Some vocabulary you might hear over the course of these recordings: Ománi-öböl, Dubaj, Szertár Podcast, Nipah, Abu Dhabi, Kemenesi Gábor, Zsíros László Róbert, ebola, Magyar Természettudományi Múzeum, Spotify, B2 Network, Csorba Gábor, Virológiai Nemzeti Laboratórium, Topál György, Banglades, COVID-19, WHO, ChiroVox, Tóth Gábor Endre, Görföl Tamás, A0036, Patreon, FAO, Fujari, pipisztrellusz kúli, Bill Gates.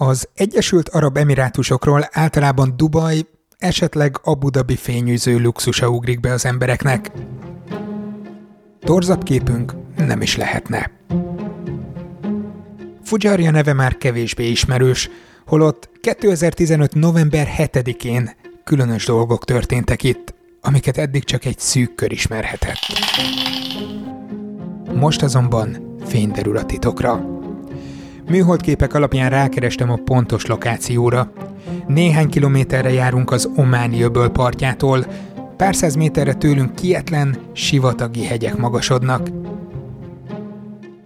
Az Egyesült Arab Emirátusokról általában Dubaj, esetleg Abu Dhabi fényűző luxusa ugrik be az embereknek. Torzabb képünk nem is lehetne. Fujari a neve már kevésbé ismerős, holott 2015. november 7-én különös dolgok történtek itt, amiket eddig csak egy szűk kör ismerhetett. Most azonban fény derül a titokra. Műholdképek alapján rákerestem a pontos lokációra. Néhány kilométerre járunk az Ománi-öböl partjától, pár száz méterre tőlünk kietlen, sivatagi hegyek magasodnak.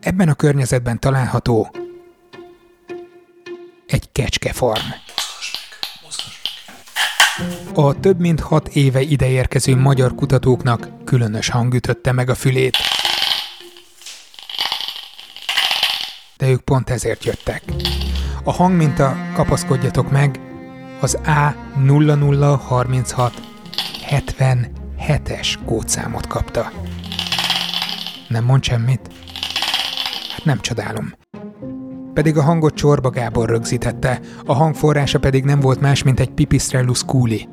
Ebben a környezetben található egy kecskefarm. A több mint 6 éve ideérkező magyar kutatóknak különös hang ütötte meg a fülét. De ők pont ezért jöttek. A hangminta, kapaszkodjatok meg, az A0036 77-es kódszámot kapta. Nem mond semmit? Hát nem csodálom. Pedig a hangot Csorba Gábor rögzítette, a hangforrása pedig nem volt más, mint egy pipisztrellusz kúli.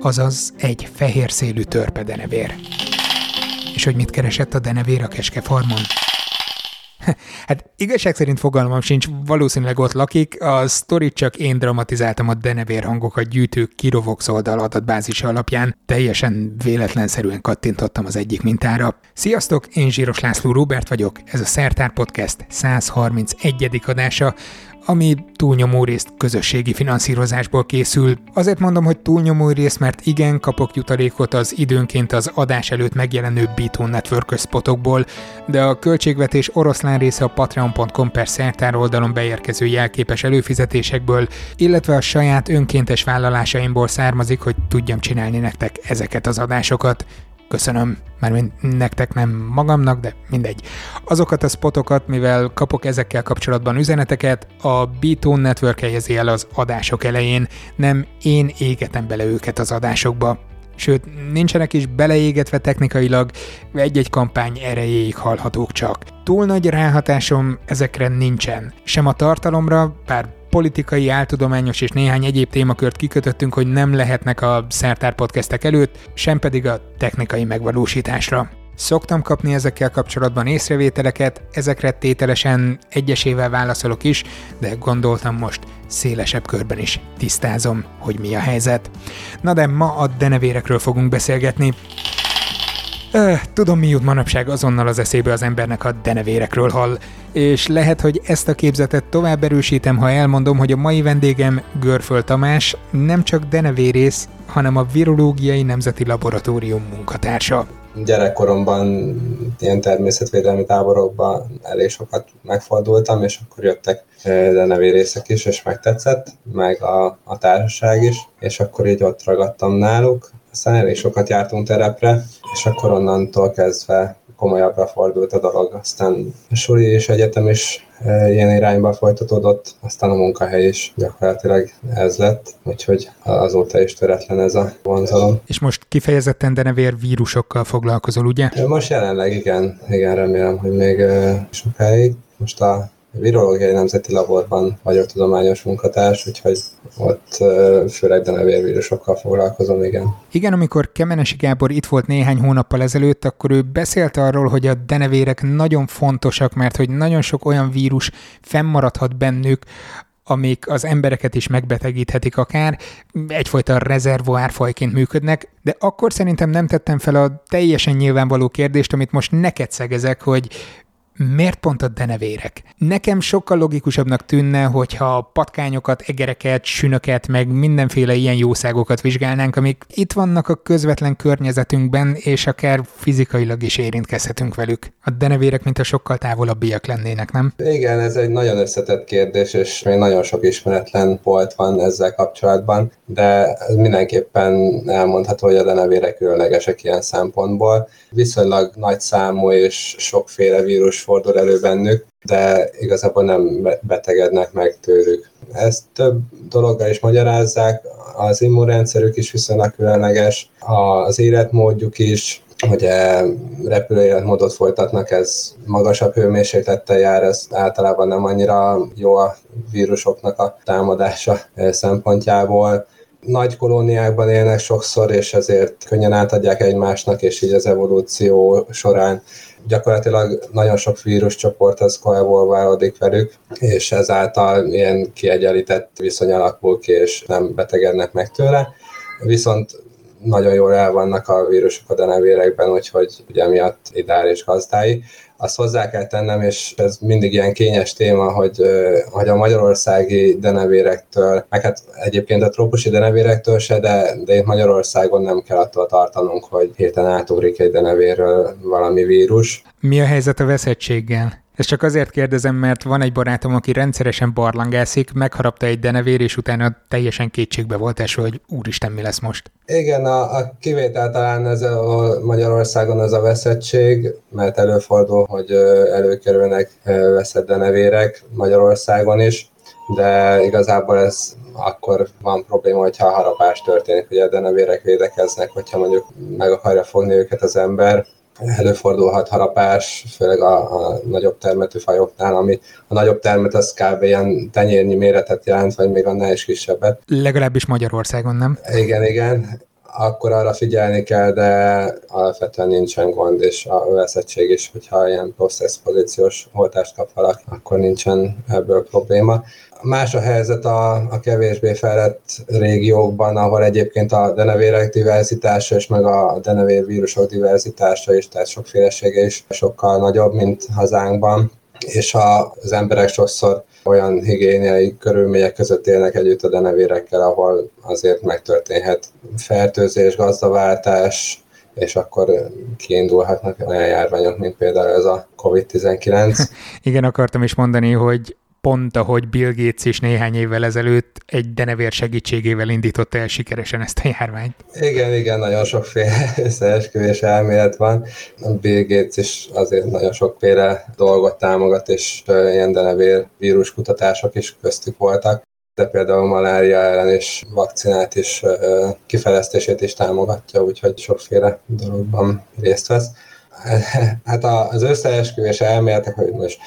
Azaz egy fehér szélű törpe denevér. És hogy mit keresett a denevér a kecskefarmon? Hát igazság szerint fogalmam sincs, valószínűleg ott lakik, a sztorit csak én dramatizáltam a denevér hangokat gyűjtő ChiroVox oldal adatbázisa alapján, teljesen véletlenszerűen kattintottam az egyik mintára. Sziasztok, én Zsíros László Róbert vagyok, ez a Szertár Podcast 131. adása, ami túlnyomó részt közösségi finanszírozásból készül. Azért mondom, hogy túlnyomó részt, mert igen, kapok jutalékot az időnként az adás előtt megjelenő B2 Network spotokból, de a költségvetés oroszlán része a patreon.com/szertár oldalon beérkező jelképes előfizetésekből, illetve a saját önkéntes vállalásaimból származik, hogy tudjam csinálni nektek ezeket az adásokat. Köszönöm, mármint nektek, nem magamnak, de mindegy. Azokat a spotokat, mivel kapok ezekkel kapcsolatban üzeneteket, a B2 Network helyezi el az adások elején, nem én égetem bele őket az adásokba. Sőt, nincsenek is beleégetve technikailag, egy-egy kampány erejéig hallhatók csak. Túl nagy ráhatásom ezekre nincsen. Sem a tartalomra, bár politikai, áltudományos és néhány egyéb témakört kikötöttünk, hogy nem lehetnek a Szertár Podcastek előtt, sem pedig a technikai megvalósításra. Szoktam kapni ezekkel kapcsolatban észrevételeket, ezekre tételesen egyesével válaszolok is, de gondoltam most szélesebb körben is tisztázom, hogy mi a helyzet. Na de ma a denevérekről fogunk beszélgetni. Tudom, mi jut manapság azonnal az eszébe az embernek, a denevérekről hall. És lehet, hogy ezt a képzetet tovább erősítem, ha elmondom, hogy a mai vendégem, Görföl Tamás, nem csak denevérész, hanem a Virológiai Nemzeti Laboratórium munkatársa. Gyerekkoromban ilyen természetvédelmi táborokban elég sokat megfordultam, és akkor jöttek denevérészek is, és megtetszett, meg a társaság is, és akkor így ott ragadtam náluk. Aztán elég sokat jártunk terepre, és akkor onnantól kezdve komolyabbra fordult a dolog. Aztán a suli és egyetem is ilyen irányba folytatódott, aztán a munkahely is gyakorlatilag ez lett, úgyhogy azóta is töretlen ez a vonzalom. És most kifejezetten denevér vírusokkal foglalkozol, ugye? Most jelenleg igen, remélem, hogy még sokáig. Most a Virológiai Nemzeti Laborban vagyok tudományos munkatárs, úgyhogy ott főleg denevérvírusokkal foglalkozom, igen. Igen, amikor Kemenesi Gábor itt volt néhány hónappal ezelőtt, akkor ő beszélt arról, hogy a denevérek nagyon fontosak, mert hogy nagyon sok olyan vírus fennmaradhat bennük, amik az embereket is megbetegíthetik akár, egyfajta rezervoárfajként működnek, de akkor szerintem nem tettem fel a teljesen nyilvánvaló kérdést, amit most neked szegezek, hogy miért pont a denevérek? Nekem sokkal logikusabbnak tűnne, hogyha patkányokat, egereket, sünöket, meg mindenféle ilyen jószágokat vizsgálnánk, amik itt vannak a közvetlen környezetünkben, és akár fizikailag is érintkezhetünk velük. A denevérek mint a sokkal távolabbiak lennének, nem? Igen, ez egy nagyon összetett kérdés, és még nagyon sok ismeretlen volt van ezzel kapcsolatban, de ez mindenképpen elmondható, hogy a denevérek különlegesek ilyen szempontból. Viszonylag nagy számú és sokféle vírus fordul elő bennük, de igazából nem betegednek meg tőlük. Ezt több dologgal is magyarázzák, az immunrendszerük is viszonylag különleges, az életmódjuk is, hogy repülőéletmódot folytatnak, ez magasabb hőmérséklettel jár, ez általában nem annyira jó a vírusoknak a támadása szempontjából. Nagy kolóniákban élnek sokszor, és ezért könnyen átadják egymásnak, és így az evolúció során gyakorlatilag nagyon sok víruscsoport az koevolválódik velük, és ezáltal ilyen kiegyenlített viszony alakul ki, és nem betegednek meg tőle. Viszont nagyon jól el vannak a vírusok a denevérekben, úgyhogy ugye miatt ideális gazdái. Azt hozzá kell tennem, és ez mindig ilyen kényes téma, hogy a magyarországi denevérektől, meg hát egyébként a trópusi denevérektől se, de itt Magyarországon nem kell attól tartanunk, hogy hirtelen átugrik egy denevérről valami vírus. Mi a helyzet a veszettséggel? Ezt csak azért kérdezem, mert van egy barátom, aki rendszeresen barlangászik, megharapta egy denevér, és utána teljesen kétségbe volt esve, hogy úristen, mi lesz most. Igen, a kivétel talán ez a Magyarországon az a veszettség, mert előfordul, hogy előkerülnek veszett denevérek Magyarországon is, de igazából ez akkor van probléma, hogyha harapás történik, ugye a denevérek védekeznek, hogyha mondjuk meg akarja fogni őket az ember. Előfordulhat harapás, főleg a nagyobb termetű fajoknál, ami a nagyobb termet az kb. Ilyen tenyérnyi méretet jelent, vagy még annál is kisebbet. Legalábbis Magyarországon, nem? Igen. Akkor arra figyelni kell, de alapvetően nincsen gond, és a veszettség is, hogyha ilyen posztexpozíciós oltást kap valaki, akkor nincsen ebből probléma. Más a helyzet a kevésbé fejlett régiókban, ahol egyébként a denevérek diverzitása és meg a denevérvírusok diverzitása is, tehát sokfélesége is sokkal nagyobb, mint hazánkban, és az emberek sokszor olyan higiéniai körülmények között élnek együtt a denevérekkel, ahol azért megtörténhet fertőzés, gazdaváltás, és akkor kiindulhatnak olyan járványok, mint például ez a COVID-19. Igen, akartam is mondani, hogy pont ahogy Bill Gates is néhány évvel ezelőtt egy denevér segítségével indította el sikeresen ezt a járványt. Igen, nagyon sokféle összeesküvés elmélet van. Bill Gates is azért nagyon sokféle dolgot támogat, és ilyen denevér vírus kutatások is köztük voltak, de például malária ellen is vakcinát is kifejlesztését is támogatja, úgyhogy sokféle dologban részt vesz. Hát az összeesküvés elméletek, hogy most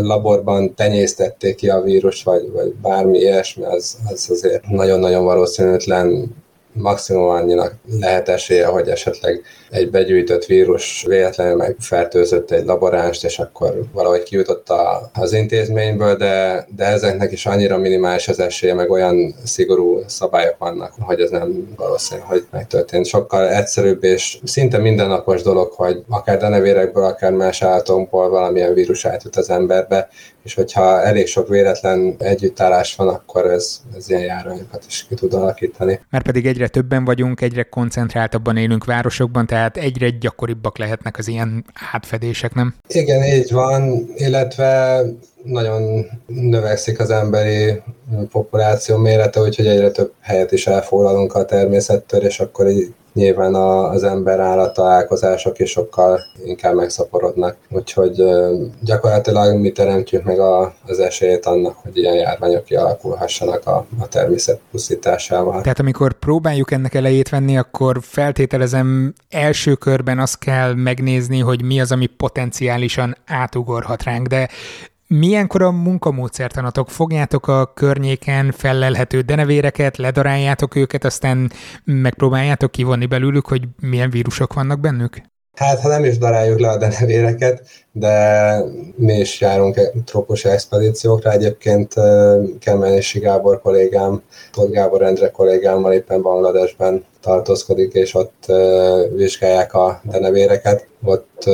laborban tenyésztették ki a vírus, vagy bármi ilyesmi, az azért nagyon-nagyon valószínűtlen, maximum annyinak lehet esélye, hogy esetleg egy begyűjtött vírus véletlenül megfertőzött egy laboránst, és akkor valahogy kijutott az intézményből, de ezeknek is annyira minimális az esélye, meg olyan szigorú szabályok vannak, hogy ez nem valószínű, hogy megtörtént. Sokkal egyszerűbb és szinte mindennapos dolog, hogy akár denevérekből, akár más állatokból valamilyen vírus átjut az emberbe, és hogyha elég sok véletlen együttállás van, akkor ez ilyen járványokat is ki tud alakítani. Már pedig egyre többen vagyunk, egyre koncentráltabban élünk városokban, tehát egyre gyakoribbak lehetnek az ilyen átfedések, nem? Igen, így van, illetve nagyon növekszik az emberi populáció mérete, úgyhogy egyre több helyet is elfoglalunk a természettől, és akkor így nyilván az ember-állat találkozások is sokkal inkább megszaporodnak. Úgyhogy gyakorlatilag mi teremtjük meg az esélyt annak, hogy ilyen járványok kialakulhassanak a természet pusztításával. Tehát amikor próbáljuk ennek elejét venni, akkor feltételezem első körben azt kell megnézni, hogy mi az, ami potenciálisan átugorhat ránk, de milyenkor a munkamódszertanatok? Fogjátok a környéken fellelhető denevéreket, ledaráljátok őket, aztán megpróbáljátok kivonni belőlük, hogy milyen vírusok vannak bennük? Hát, ha nem is daráljuk le a denevéreket, de mi is járunk trópusi expedíciókra. Egyébként Kemenesi Gábor kollégám, Tóth Gábor Endre kollégámmal éppen Bangladesben tartózkodik, és ott vizsgálják a denevéreket. Ott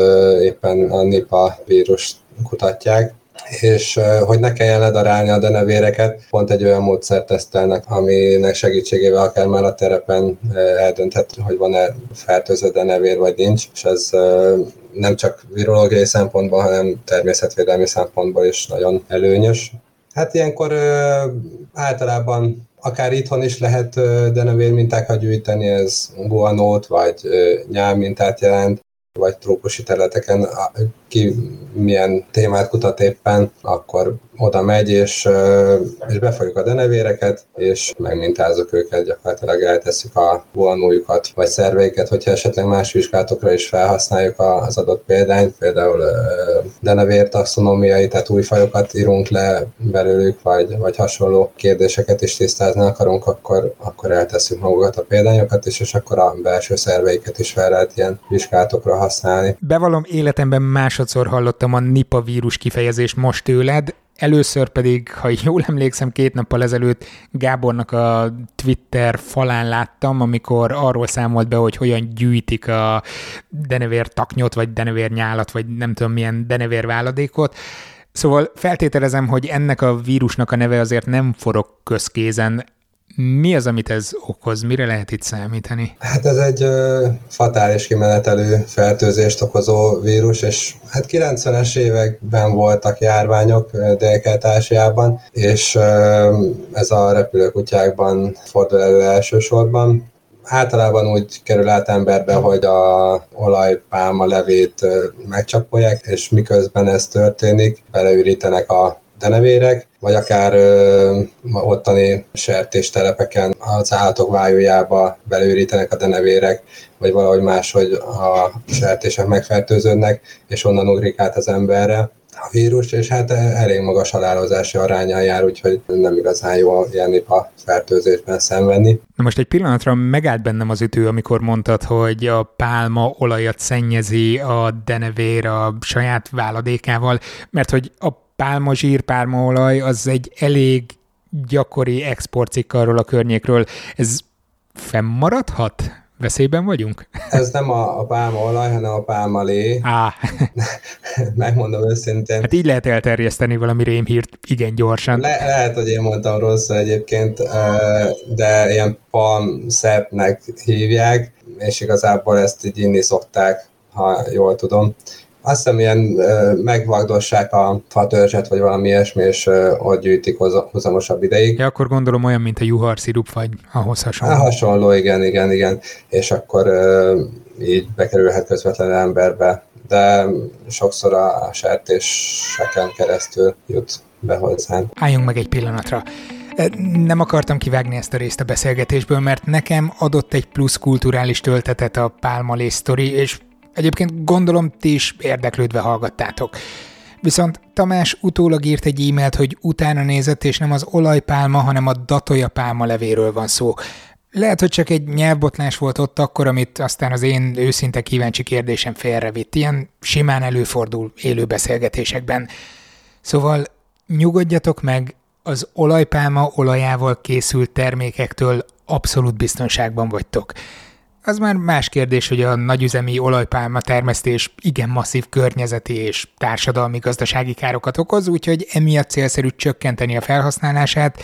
éppen a Nipah vírust kutatják, és hogy ne kelljen ledarálni a denevéreket, pont egy olyan módszert tesztelnek, aminek segítségével akár már a terepen eldönthető, hogy van-e fertőző denevér, vagy nincs, és ez nem csak virológiai szempontból, hanem természetvédelmi szempontból is nagyon előnyös. Hát ilyenkor általában akár itthon is lehet denevér mintákat gyűjteni, ez guanót, vagy nyál mintát jelent, vagy trópusi területeken ki milyen témát kutat éppen, akkor oda megy, és befolyjuk a denevéreket, és megmintázzuk őket, gyakorlatilag eltesszük a volnójukat, vagy szerveiket, hogyha esetleg más vizsgálatokra is felhasználjuk az adott példányt, például denevér taxonómiai, tehát új fajokat írunk le belőlük, vagy hasonló kérdéseket is tisztázni akarunk, akkor eltesszük magukat a példányokat is, és akkor a belső szerveiket is fel lehet ilyen vizsgálatokra használni. Bevallom, életemben másodszor hallottam a Nipah vírus kifejezést most tőled. Először pedig, ha jól emlékszem, 2 nappal ezelőtt Gábornak a Twitter falán láttam, amikor arról számolt be, hogy hogyan gyűjtik a denevér taknyot, vagy denevér nyálat, vagy nem tudom milyen denevér váladékot. Szóval feltételezem, hogy ennek a vírusnak a neve azért nem forog közkézen. Mi az, amit ez okoz? Mire lehet itt számítani? Hát ez egy fatális kimenetelű fertőzést okozó vírus, és hát 90-es években voltak járványok Dél-Kelet-Ázsiában, és ez a repülőkutyákban fordul elő elsősorban. Általában úgy kerül át emberbe, hogy a olajpálma levét megcsapolják, és miközben ez történik, beleürítenek a denevérek, vagy akár ottani sertéstelepeken az állatok vájújába belőrítenek a denevérek, vagy valahogy máshogy a sertések megfertőződnek, és onnan ugrik át az emberre a vírus, és hát elég magas halálozási aránnyal jár, úgyhogy nem igazán jó ilyen Nipah fertőzésben szenvedni. Na most egy pillanatra megállt bennem az ütő, amikor mondtad, hogy a pálma olajat szennyezi a denevér a saját váladékával, mert hogy a pálmazsír, pálmaolaj, az egy elég gyakori exportcikk arról a környékről. Ez fennmaradhat? Veszélyben vagyunk? Ez nem a pálmaolaj, hanem a pálmalé. Megmondom őszintén. Hát így lehet elterjeszteni valami rémhírt igen gyorsan. Lehet, hogy én mondtam rosszul egyébként, de ilyen palmszepnek hívják, és igazából ezt így inni szokták, ha jól tudom. Azt hiszem, ilyen megvagdossák a fatörzset, vagy valami ilyesmi, és ott gyűjtik hozamosabb ideig. Ja, akkor gondolom olyan, mint a juharszirup, vagy ahhoz hasonló. Hasonló, igen. És akkor így bekerülhet közvetlenül emberbe. De sokszor a sertéseken keresztül jut be hozzánk. Álljunk meg egy pillanatra. Nem akartam kivágni ezt a részt a beszélgetésből, mert nekem adott egy plusz kulturális töltetet a pálmalé sztori, és egyébként gondolom, ti is érdeklődve hallgattátok. Viszont Tamás utólag írt egy e-mailt, hogy utána nézett, és nem az olajpálma, hanem a datoja pálma levéről van szó. Lehet, hogy csak egy nyelvbotlás volt ott akkor, amit aztán az én őszinte kíváncsi kérdésem félrevitt. Ilyen simán előfordul élő beszélgetésekben. Szóval nyugodjatok meg, az olajpálma olajával készült termékektől abszolút biztonságban vagytok. Az már más kérdés, hogy a nagyüzemi olajpálma termesztés igen masszív környezeti és társadalmi-gazdasági károkat okoz, úgyhogy emiatt célszerű csökkenteni a felhasználását,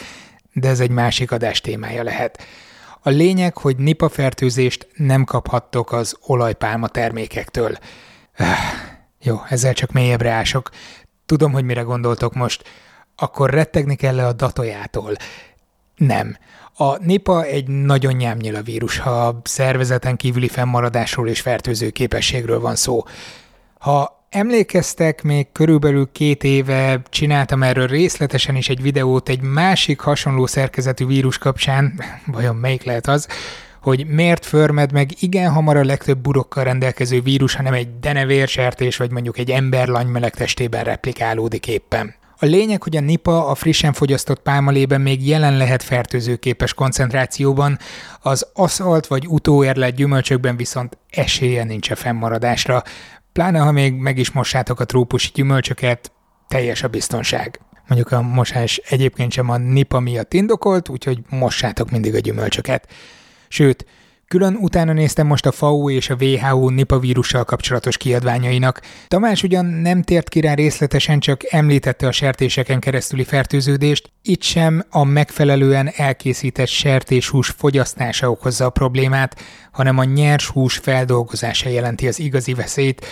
de ez egy másik adás témája lehet. A lényeg, hogy Nipah fertőzést nem kaphattok az olajpálma termékektől. Jó, ezzel csak mélyebbre ások. Tudom, hogy mire gondoltok most. Akkor rettegni kell-e a datojától? Nem. A Nipah egy nagyon nyámnyila vírus, ha a szervezeten kívüli fennmaradásról és fertőző képességről van szó. Ha emlékeztek, még körülbelül 2 éve csináltam erről részletesen is egy videót egy másik hasonló szerkezetű vírus kapcsán, vajon melyik lehet az, hogy miért förmed meg igen hamar a legtöbb burokkal rendelkező vírus, hanem egy denevérsertés vagy mondjuk egy emberlany meleg testében replikálódik éppen. A lényeg, hogy a Nipah a frissen fogyasztott pálmalében még jelen lehet fertőzőképes koncentrációban, az aszalt vagy utóérlelt gyümölcsökben viszont esélye nincs a fennmaradásra. Pláne, ha még meg is mossátok a trópusi gyümölcsöket, teljes a biztonság. Mondjuk a mosás egyébként sem a Nipah miatt indokolt, úgyhogy mossátok mindig a gyümölcsöket. Sőt, külön utána néztem most a FAO és a WHO Nipah vírussal kapcsolatos kiadványainak. Tamás ugyan nem tért ki rá részletesen, csak említette a sertéseken keresztüli fertőződést, itt sem a megfelelően elkészített sertéshús fogyasztása okozza a problémát, hanem a nyers hús feldolgozása jelenti az igazi veszélyt,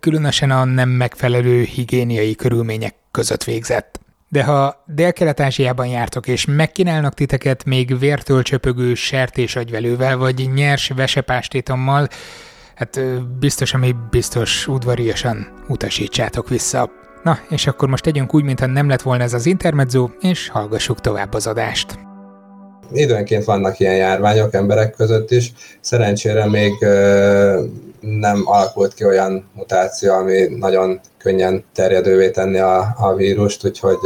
különösen a nem megfelelő higiéniai körülmények között végzett. De ha Dél-Kelet-Ázsiában jártok és megkínálnak titeket még vértől csöpögő sertésagyvelővel vagy nyers vesepástétommal, hát biztos, ami biztos, udvariasan utasítsátok vissza. Na, és akkor most tegyünk úgy, mintha nem lett volna ez az intermezzo, és hallgassuk tovább az adást. Időnként vannak ilyen járványok emberek között is. Szerencsére még nem alakult ki olyan mutáció, ami nagyon könnyen terjedővé tenni a vírust, úgyhogy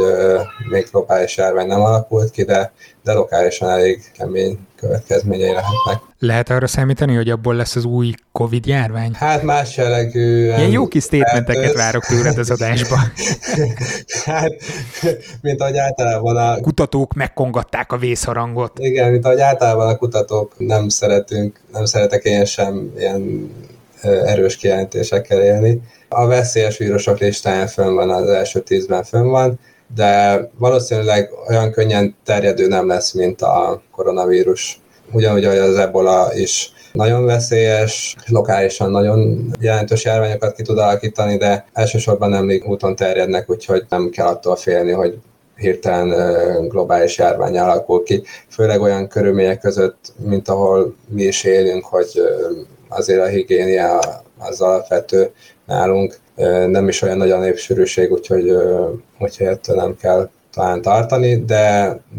még globális járvány nem alakult ki, de lokálisan elég kemény következményei lehetnek. Lehet arra számítani, hogy abból lesz az új Covid járvány? Hát más jellegű... Ilyen jó kis statementeket várok tőled az adásba. Hát, mint ahogy általában a... Kutatók megkongatták a vészharangot. Igen, mint ahogy általában a kutatók nem szeretek én sem ilyen erős kijelentésekkel élni. A veszélyes vírusok listáján fönn van, az első 10-ben fönn van, de valószínűleg olyan könnyen terjedő nem lesz, mint a koronavírus. Ugyanúgy, ahogy az ebola is nagyon veszélyes, lokálisan nagyon jelentős járványokat ki tud alakítani, de elsősorban nem úton terjednek, úgyhogy nem kell attól félni, hogy hirtelen globális járvány alakul ki. Főleg olyan körülmények között, mint ahol mi is élünk, hogy azért a higiénia az alapvető nálunk, nem is olyan nagy a népsűrűség, úgyhogy ettől nem kell talán tartani,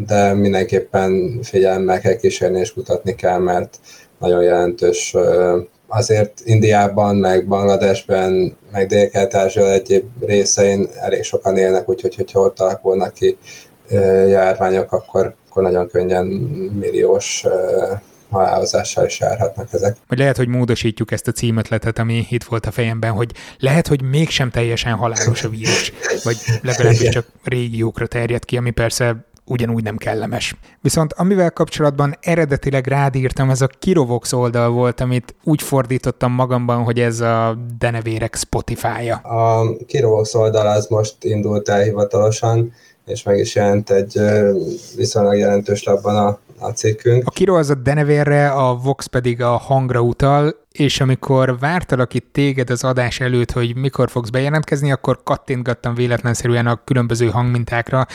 de mindenképpen figyelemmel kell kísérni és kutatni kell, mert nagyon jelentős. Azért Indiában, meg Bangladesben, meg Dél-Kelet-Ázsia egyéb részein elég sokan élnek, úgyhogy hogyha ott alakulnak ki járványok, akkor nagyon könnyen milliós halálozással is járhatnak ezek. Vagy lehet, hogy módosítjuk ezt a címötletet, ami itt volt a fejemben, hogy lehet, hogy mégsem teljesen halálos a vírus, vagy legalábbis csak régiókra terjed ki, ami persze ugyanúgy nem kellemes. Viszont amivel kapcsolatban eredetileg rád írtam, ez a ChiroVox oldal volt, amit úgy fordítottam magamban, hogy ez a denevérek Spotify-ja. A ChiroVox oldal az most indult el hivatalosan, és meg is jelent egy viszonylag jelentős lapban a cikkünk. A Chiro az a denevérre, a Vox pedig a hangra utal, és amikor vártalak itt téged az adás előtt, hogy mikor fogsz bejelentkezni, akkor kattintgattam véletlenszerűen a különböző hangmintákra,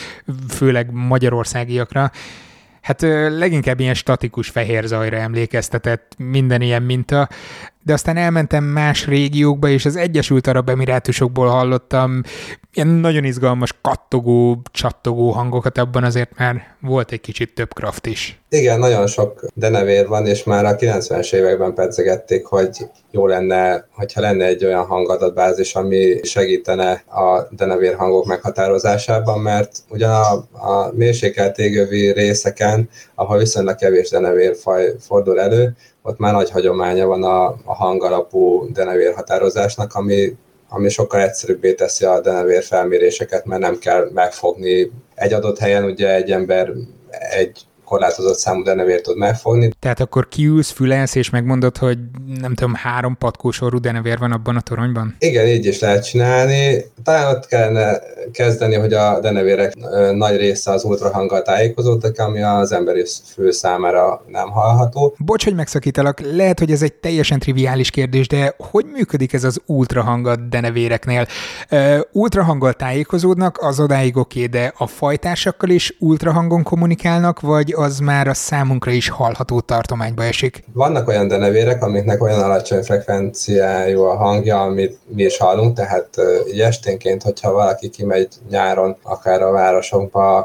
főleg magyarországiakra. Hát leginkább ilyen statikus fehér zajra emlékeztetett minden ilyen minta, de aztán elmentem más régiókba, és az Egyesült Arab Emirátusokból hallottam ilyen nagyon izgalmas kattogó, csattogó hangokat, abban azért már volt egy kicsit több kraft is. Igen, nagyon sok denevér van, és már a 90-es években pedzegették, hogy jó lenne, hogyha lenne egy olyan hangadatbázis, ami segítene a denevér hangok meghatározásában, mert ugyan a mérsékelt égövi részeken, ahol viszonylag kevés denevérfaj fordul elő, ott már nagy hagyománya van a hangalapú denevérhatározásnak, ami sokkal egyszerűbbé teszi a denevér felméréseket, mert nem kell megfogni egy adott helyen, ugye egy ember egy korlátozott számú denevért tud megfogni. Tehát akkor kiülsz, fülelsz, és megmondod, hogy nem tudom, 3 patkósorú denevér van abban a toronyban? Igen, így is lehet csinálni. Talán ott kellene kezdeni, hogy a denevérek nagy része az ultrahanggal tájékozódtak, ami az emberi fül számára nem hallható. Bocs, hogy megszakítalak, lehet, hogy ez egy teljesen triviális kérdés, de hogy működik ez az ultrahang a denevéreknél? Ultrahanggal tájékozódnak, az odáig oké, de a fajtársakkal is ultrahangon kommunikálnak, vagy az már a számunkra is hallható tartományba esik? Vannak olyan denevérek, amiknek olyan alacsony frekvenciájú a hangja, amit mi is hallunk, tehát így esténként, hogyha valaki kimegy nyáron, akár a városokba,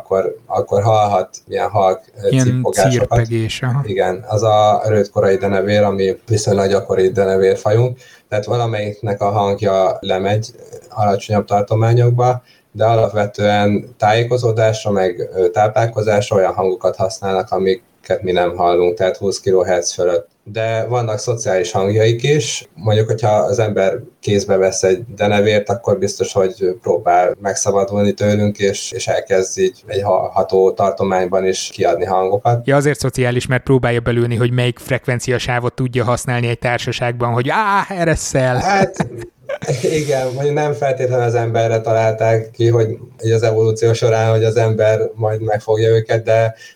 akkor hallhat ilyen halk cippogásokat. Círpegés, igen, az a rövidkorai denevér, ami viszonylag gyakori denevérfajunk, tehát valamelyiknek a hangja lemegy alacsonyabb tartományokba, de alapvetően tájékozódásra, meg táplálkozásra olyan hangokat használnak, amiket mi nem hallunk, tehát 20 kHz fölött. De vannak szociális hangjaik is, mondjuk, hogyha az ember kézbe vesz egy denevért, akkor biztos, hogy próbál megszabadulni tőlünk, és elkezd így egy ható tartományban is kiadni hangokat. Ja, azért szociális, mert próbálja belülni, hogy melyik frekvenciasávot tudja használni egy társaságban, hogy eressz el! Hát... Igen, vagy nem feltétlenül az emberre találták ki, hogy az evolúció során, hogy az ember majd megfogja őket,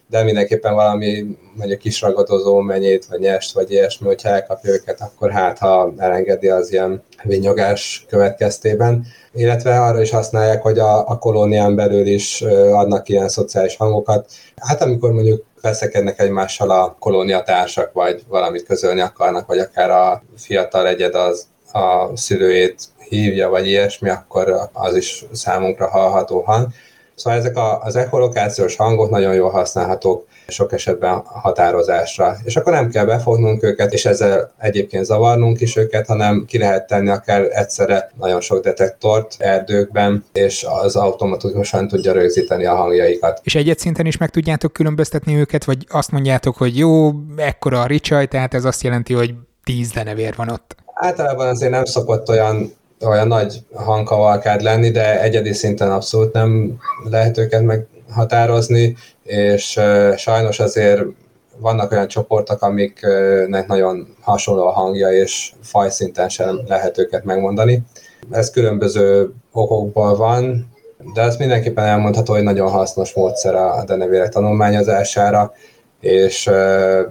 de mindenképpen valami mondjuk kisragadozó menyét, vagy nyest, vagy ilyesmi, hogyha elkapja őket, akkor hát, ha elengedi, az ilyen vinyogás következtében. Illetve arra is használják, hogy a kolónián belül is adnak ilyen szociális hangokat. Hát amikor mondjuk veszekednek egymással a kolóniatársak, vagy valamit közölni akarnak, vagy akár a fiatal egyed az a szülőjét hívja, vagy ilyesmi, akkor az is számunkra hallható hang. Szóval ezek az echolokációs hangok nagyon jól használhatók sok esetben határozásra. És akkor nem kell befognunk őket, és ezzel egyébként zavarnunk is őket, hanem ki lehet tenni akár egyszerre nagyon sok detektort erdőkben, és az automatikusan tudja rögzíteni a hangjaikat. És egyet szinten is meg tudjátok különböztetni őket, vagy azt mondjátok, hogy jó, ekkora a ricsaj, tehát ez azt jelenti, hogy 10 denevér van ott? Általában azért nem szokott olyan nagy hangkavalkád lenni, de egyedi szinten abszolút nem lehet őket meghatározni, és sajnos azért vannak olyan csoportok, amiknek nagyon hasonló a hangja, és fajszinten sem lehet őket megmondani. Ez különböző okokból van, de ez mindenképpen elmondható, hogy nagyon hasznos módszer a denevérek tanulmányozására, és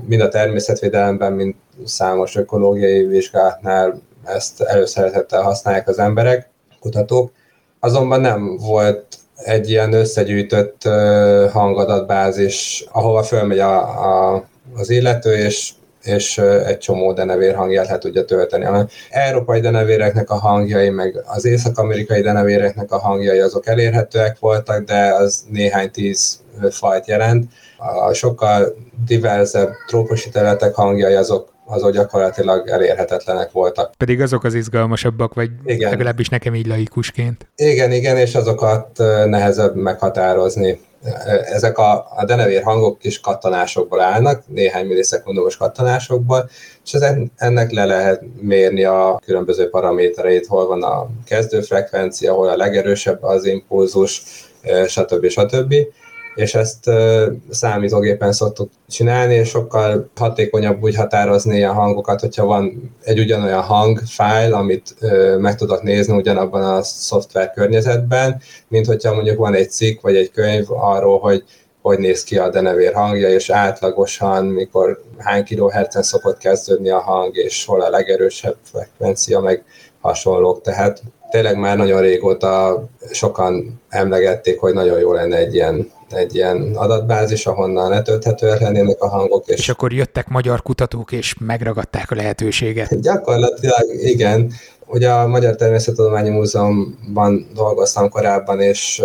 mind a természetvédelemben, mind számos ökológiai vizsgálatnál ezt előszeretettel használják az emberek, kutatók. Azonban nem volt egy ilyen összegyűjtött hangadatbázis, ahova fölmegy az illető, és egy csomó denevér hangját le tudja tölteni. Az európai denevéreknek a hangjai, meg az észak-amerikai denevéreknek a hangjai, azok elérhetőek voltak, de az néhány 10 fajt jelent. A sokkal diverzebb trópusi területek hangjai azok gyakorlatilag elérhetetlenek voltak. Pedig azok az izgalmasabbak, vagy igen. Legalábbis nekem így laikusként. Igen, és azokat nehezebb meghatározni. Ezek a denevér hangok kis kattanásokból állnak, néhány millisekundumos kattanásokból, és ennek le lehet mérni a különböző paramétereit, hol van a kezdőfrekvencia, hol a legerősebb az impulzus, stb. És ezt számítógépen szoktuk csinálni, és sokkal hatékonyabb úgy határozni a hangokat, hogyha van egy ugyanolyan hangfájl, amit meg tudok nézni ugyanabban a szoftver környezetben, mint hogyha mondjuk van egy cikk vagy egy könyv arról, hogy néz ki a denevér hangja, és átlagosan, mikor hány kilohertzen szokott kezdődni a hang, és hol a legerősebb frekvencia, meg hasonlók. Tehát tényleg már nagyon régóta sokan emlegették, hogy nagyon jó lenne egy ilyen adatbázis, ahonnan letölthetőek lennének a hangok. És akkor jöttek magyar kutatók, és megragadták a lehetőséget. Gyakorlatilag igen. Ugye a Magyar Természettudományi Múzeumban dolgoztam korábban, és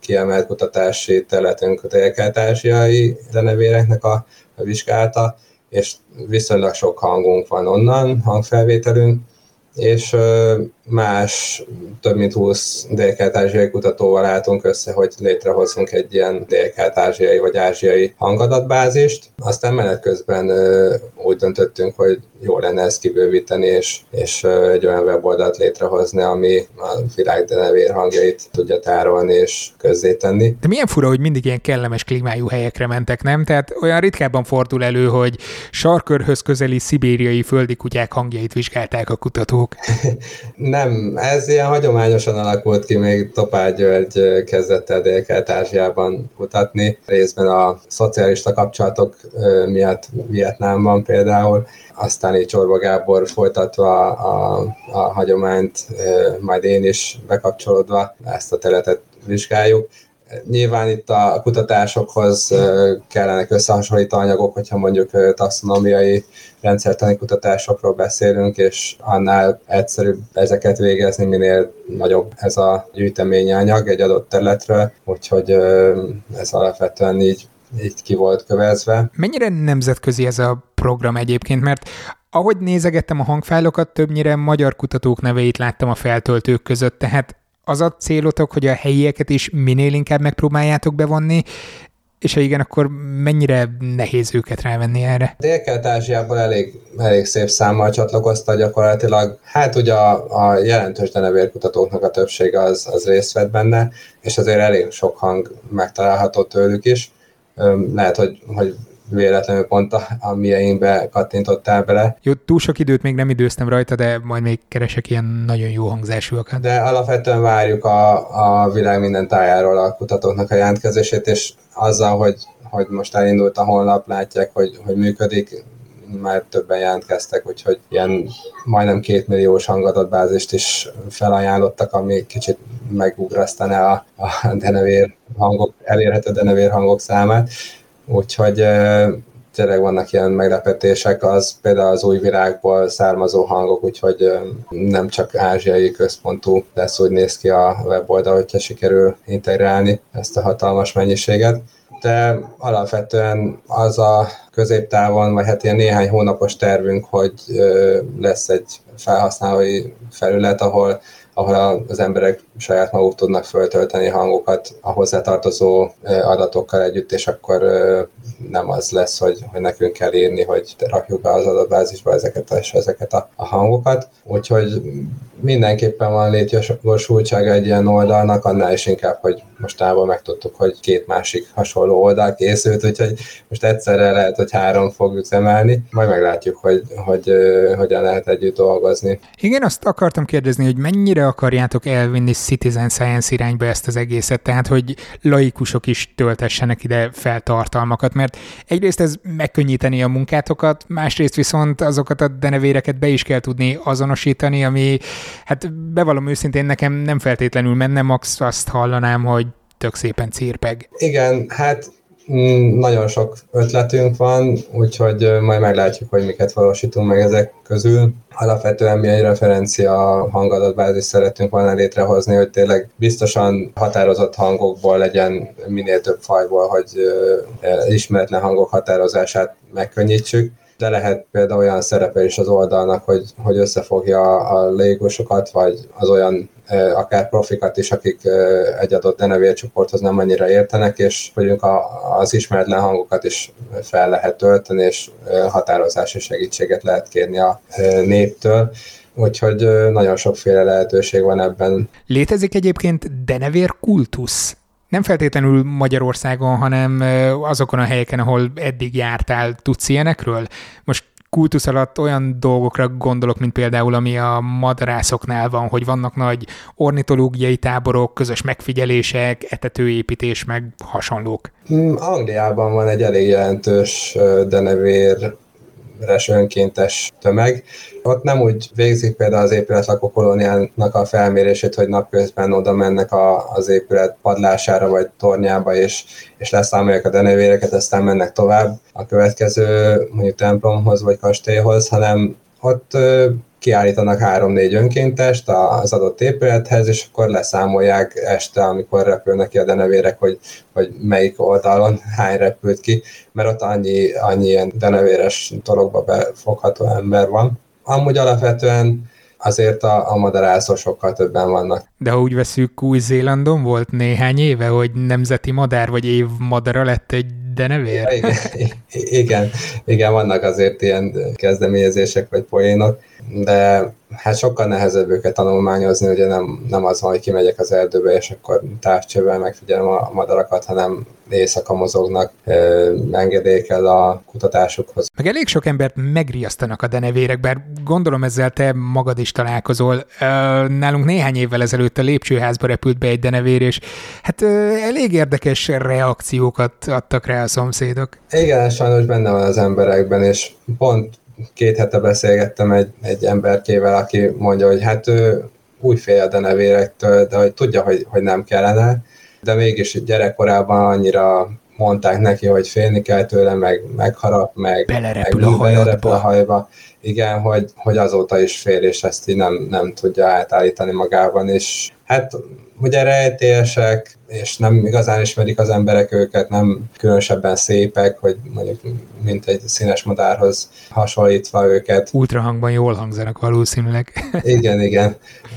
kiemelt kutatási területünk a délkelet-ázsiai denevéreknek a vizsgálata, és viszonylag sok hangunk van onnan, hangfelvételünk, és más több mint 20 délkelet-ázsiai kutatóval álltunk össze, hogy létrehozzunk egy ilyen délkelet-ázsiai vagy ázsiai hangadatbázist. Aztán menet közben úgy döntöttünk, hogy jó lenne ezt kibővíteni, és egy olyan weboldalt létrehozni, ami a világ denevér hangjait tudja tárolni és közzétenni. De milyen fura, hogy mindig ilyen kellemes klímájú helyekre mentek, nem? Tehát olyan ritkábban fordul elő, hogy sarkörhöz közeli szibériai földi kutyák hangjait vizsgálták a kutatók. Nem, ez ilyen hagyományosan alakult ki, még Topál György kezdett el Délkelet-Ázsiában kutatni, részben a szocialista kapcsolatok miatt Vietnámban például, aztán így Csorba Gábor folytatva a hagyományt, majd én is bekapcsolódva ezt a területet vizsgáljuk. Nyilván itt a kutatásokhoz kellenek összehasonlító anyagok, hogyha mondjuk taxonómiai rendszertani kutatásokról beszélünk, és annál egyszerűbb ezeket végezni, minél nagyobb ez a gyűjteményi anyag egy adott területről, úgyhogy ez alapvetően így ki volt kövezve. Mennyire nemzetközi ez a program egyébként, mert ahogy nézegettem a hangfájlokat, többnyire magyar kutatók neveit láttam a feltöltők között, tehát az a célotok, hogy a helyieket is minél inkább megpróbáljátok bevonni, és ha igen, akkor mennyire nehéz őket rávenni erre? Délkelet-Ázsiából elég szép számmal csatlakozta gyakorlatilag. Hát ugye a jelentős denevérkutatóknak a többsége az részt vett benne, és azért elég sok hang megtalálható tőlük is. Lehet, hogy véletlenül pont a mieinkbe kattintottál bele. Jó, túl sok időt még nem időztem rajta, de majd még keresek ilyen nagyon jó hangzásúakat. De alapvetően várjuk a világ minden tájáról a kutatóknak a jelentkezését, és azzal, hogy most elindult a honlap, látják, hogy működik, már többen jelentkeztek, úgyhogy ilyen majdnem 2 milliós hangadatbázist is felajánlottak, ami kicsit megugrasztaná a denevér hangok, elérhető denevér hangok számát. Úgyhogy tényleg vannak ilyen meglepetések, az például az új virágból származó hangok, úgyhogy nem csak ázsiai központú lesz, úgy néz ki a weboldal, hogyha sikerül integrálni ezt a hatalmas mennyiséget. De alapvetően az a középtávon, vagy hát ilyen néhány hónapos tervünk, hogy lesz egy felhasználói felület, ahol az emberek saját maguk tudnak föltölteni hangokat a hozzátartozó adatokkal együtt, és akkor nem az lesz, hogy nekünk kell írni, hogy rakjuk be az adatbázisba ezeket a hangokat. Úgyhogy mindenképpen van létjogosultsága egy ilyen oldalnak, annál is inkább, hogy mostában megtudtuk, hogy 2 másik hasonló oldal készült, úgyhogy most egyszerre lehet, hogy 3 fog üzemelni, majd meglátjuk, hogy hogyan lehet együtt dolgozni. Igen, azt akartam kérdezni, hogy mennyire akarjátok elvinni citizen science irányba ezt az egészet, tehát hogy laikusok is töltessenek ide fel tartalmakat, mert egyrészt ez megkönnyíteni a munkátokat, másrészt viszont azokat a denevéreket be is kell tudni azonosítani, ami, hát bevallom őszintén, nekem nem feltétlenül menne, max azt hallanám, hogy tök szépen círpeg. Igen, hát nagyon sok ötletünk van, úgyhogy majd meglátjuk, hogy miket valósítunk meg ezek közül. Alapvetően mi egy referencia hangadatbázist szeretünk volna létrehozni, hogy tényleg biztosan határozott hangokból legyen minél több fajból, hogy ismeretlen hangok határozását megkönnyítsük. De lehet például olyan szerepe is az oldalnak, hogy összefogja a légosokat, vagy az olyan akár profikat is, akik egy adott denevércsoporthoz nem annyira értenek, és vagyunk az ismeretlen hangokat is fel lehet tölteni, és határozási segítséget lehet kérni a néptől. Úgyhogy nagyon sokféle lehetőség van ebben. Létezik egyébként denevér kultusz? Nem feltétlenül Magyarországon, hanem azokon a helyeken, ahol eddig jártál, tudsz ilyenekről? Most kultusz alatt olyan dolgokra gondolok, mint például, ami a madarászoknál van, hogy vannak nagy ornitológiai táborok, közös megfigyelések, etetőépítés, meg hasonlók. Angliában van egy elég jelentős denevéres önkéntes tömeg. Ott nem úgy végzik például az épületlakó kolóniának a felmérését, hogy napközben oda mennek az épület padlására vagy tornyába, és leszámolják a denevéreket, aztán mennek tovább a következő mondjuk templomhoz vagy kastélyhoz, hanem ott kiállítanak 3-4 önkéntest az adott épülethez, és akkor leszámolják este, amikor repülnek ki a denevérek, hogy melyik oldalon hány repült ki, mert ott annyi ilyen denevéres dologba befogható ember van. Amúgy alapvetően azért a madarászok sokkal többen vannak. De ha úgy veszük, Új-Zélandon volt néhány éve, hogy nemzeti madár vagy évmadara lett egy denevér? Ja, igen, vannak azért ilyen kezdeményezések vagy poénok, de hát sokkal nehezebb őket tanulmányozni, ugye nem az van, hogy kimegyek az erdőbe, és akkor távcsővel megfigyelem a madarakat, hanem éjszaka mozognak, engedélyekkel a kutatásukhoz. Meg elég sok embert megriasztanak a denevérek, bár gondolom ezzel te magad is találkozol. Nálunk néhány évvel ezelőtt a lépcsőházba repült be egy denevér, és hát elég érdekes reakciókat adtak rá a szomszédok. Igen, sajnos benne van az emberekben, és pont 2 hete beszélgettem egy emberkével, aki mondja, hogy hát ő úgy fél a denevérektől, de hogy tudja, hogy nem kellene, de mégis gyerekkorában annyira mondták neki, hogy félni kell tőle, meg megharap, meg belerepül a hajba. Igen, hogy azóta is fél, és ezt így nem tudja átállítani magában, és hát ugye rejtélyesek, és nem igazán ismerik az emberek őket, nem különösebben szépek, hogy mondjuk mint egy színes madárhoz hasonlítva őket. Ultrahangban jól hangzanak valószínűleg. Igen,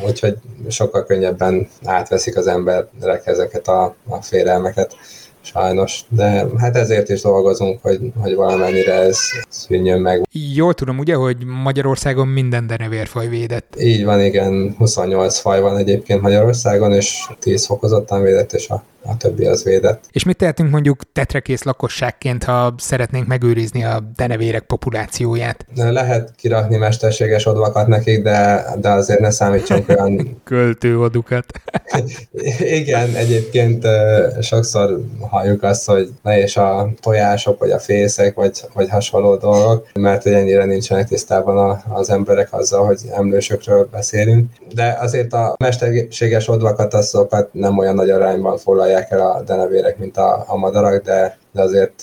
úgyhogy sokkal könnyebben átveszik az emberek ezeket a félelmeket. sajnos, de hát ezért is dolgozunk, hogy valamennyire ez szűnjön meg. Jól tudom ugye, hogy Magyarországon minden denevérfaj védett? Így van, igen, 28 faj van egyébként Magyarországon, és 10 fokozottan védett, és a többi az védett. És mit tehetünk mondjuk tetrekész lakosságként, ha szeretnénk megőrizni a denevérek populációját? Lehet kirakni mesterséges odvakat nekik, de azért ne számítsunk olyan... költőodukat. Igen, egyébként sokszor halljuk azt, hogy na és a tojások, vagy a fészek, vagy hasonló dolgok, mert hogy ennyire nincsenek tisztában az emberek azzal, hogy emlősökről beszélünk. De azért a mesterséges odvakat, azokat nem olyan nagy arányban foglalják el a denevérek, mint a madarak, de azért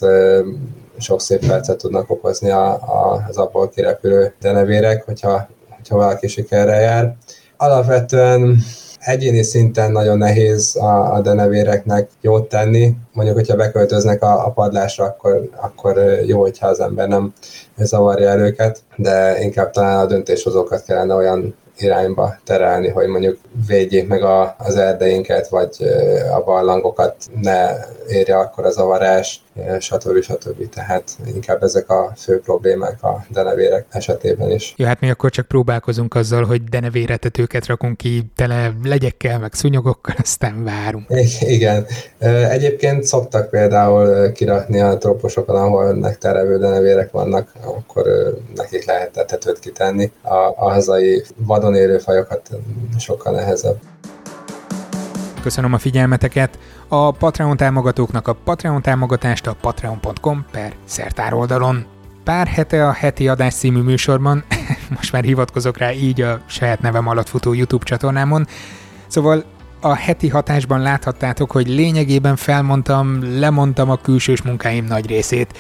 sok szép percet tudnak okozni az abból kirepülő denevérek, hogyha valaki sikerrel jár. Alapvetően egyéni szinten nagyon nehéz a denevéreknek jót tenni. Mondjuk, hogyha beköltöznek a padlásra, akkor jó, hogyha az ember nem zavarja el őket, de inkább talán a döntéshozókat kellene olyan irányba terelni, hogy mondjuk védjék meg az erdeinket, vagy a barlangokat ne érje akkor a zavarás, stb. Tehát inkább ezek a fő problémák a denevérek esetében is. Ja, hát mi akkor csak próbálkozunk azzal, hogy denevéretetőket rakunk ki tele legyekkel, meg szúnyogokkal, aztán várunk. Igen. Egyébként szoktak például kirakni a trópusokon, ahol megterevő denevérek vannak, akkor nekik lehet etetőt kitenni. A hazai vadon élő fajokat sokkal nehezebb. Köszönöm a figyelmeteket! A Patreon támogatóknak a Patreon támogatást a patreon.com/szertár oldalon. Pár hete a Heti Adás című műsorban, most már hivatkozok rá így a saját nevem alatt futó YouTube csatornámon, szóval a Heti Hatásban láthattátok, hogy lényegében lemondtam a külsős munkáim nagy részét.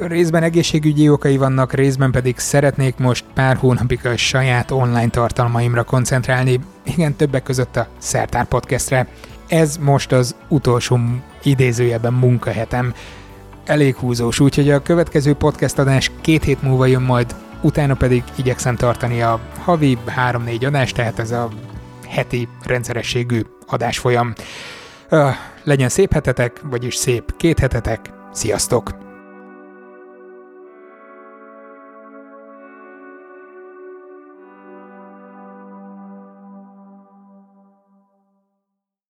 Részben egészségügyi okai vannak, részben pedig szeretnék most pár hónapig a saját online tartalmaimra koncentrálni, igen, többek között a Szertár Podcastre. Ez most az utolsó idézőjelben munkahetem. Elég húzós, úgyhogy a következő podcast adás 2 hét múlva jön majd, utána pedig igyekszem tartani a havi 3-4 adást, tehát ez a heti rendszerességű adásfolyam. Legyen szép hetetek, vagyis szép 2 hetetek. Sziasztok!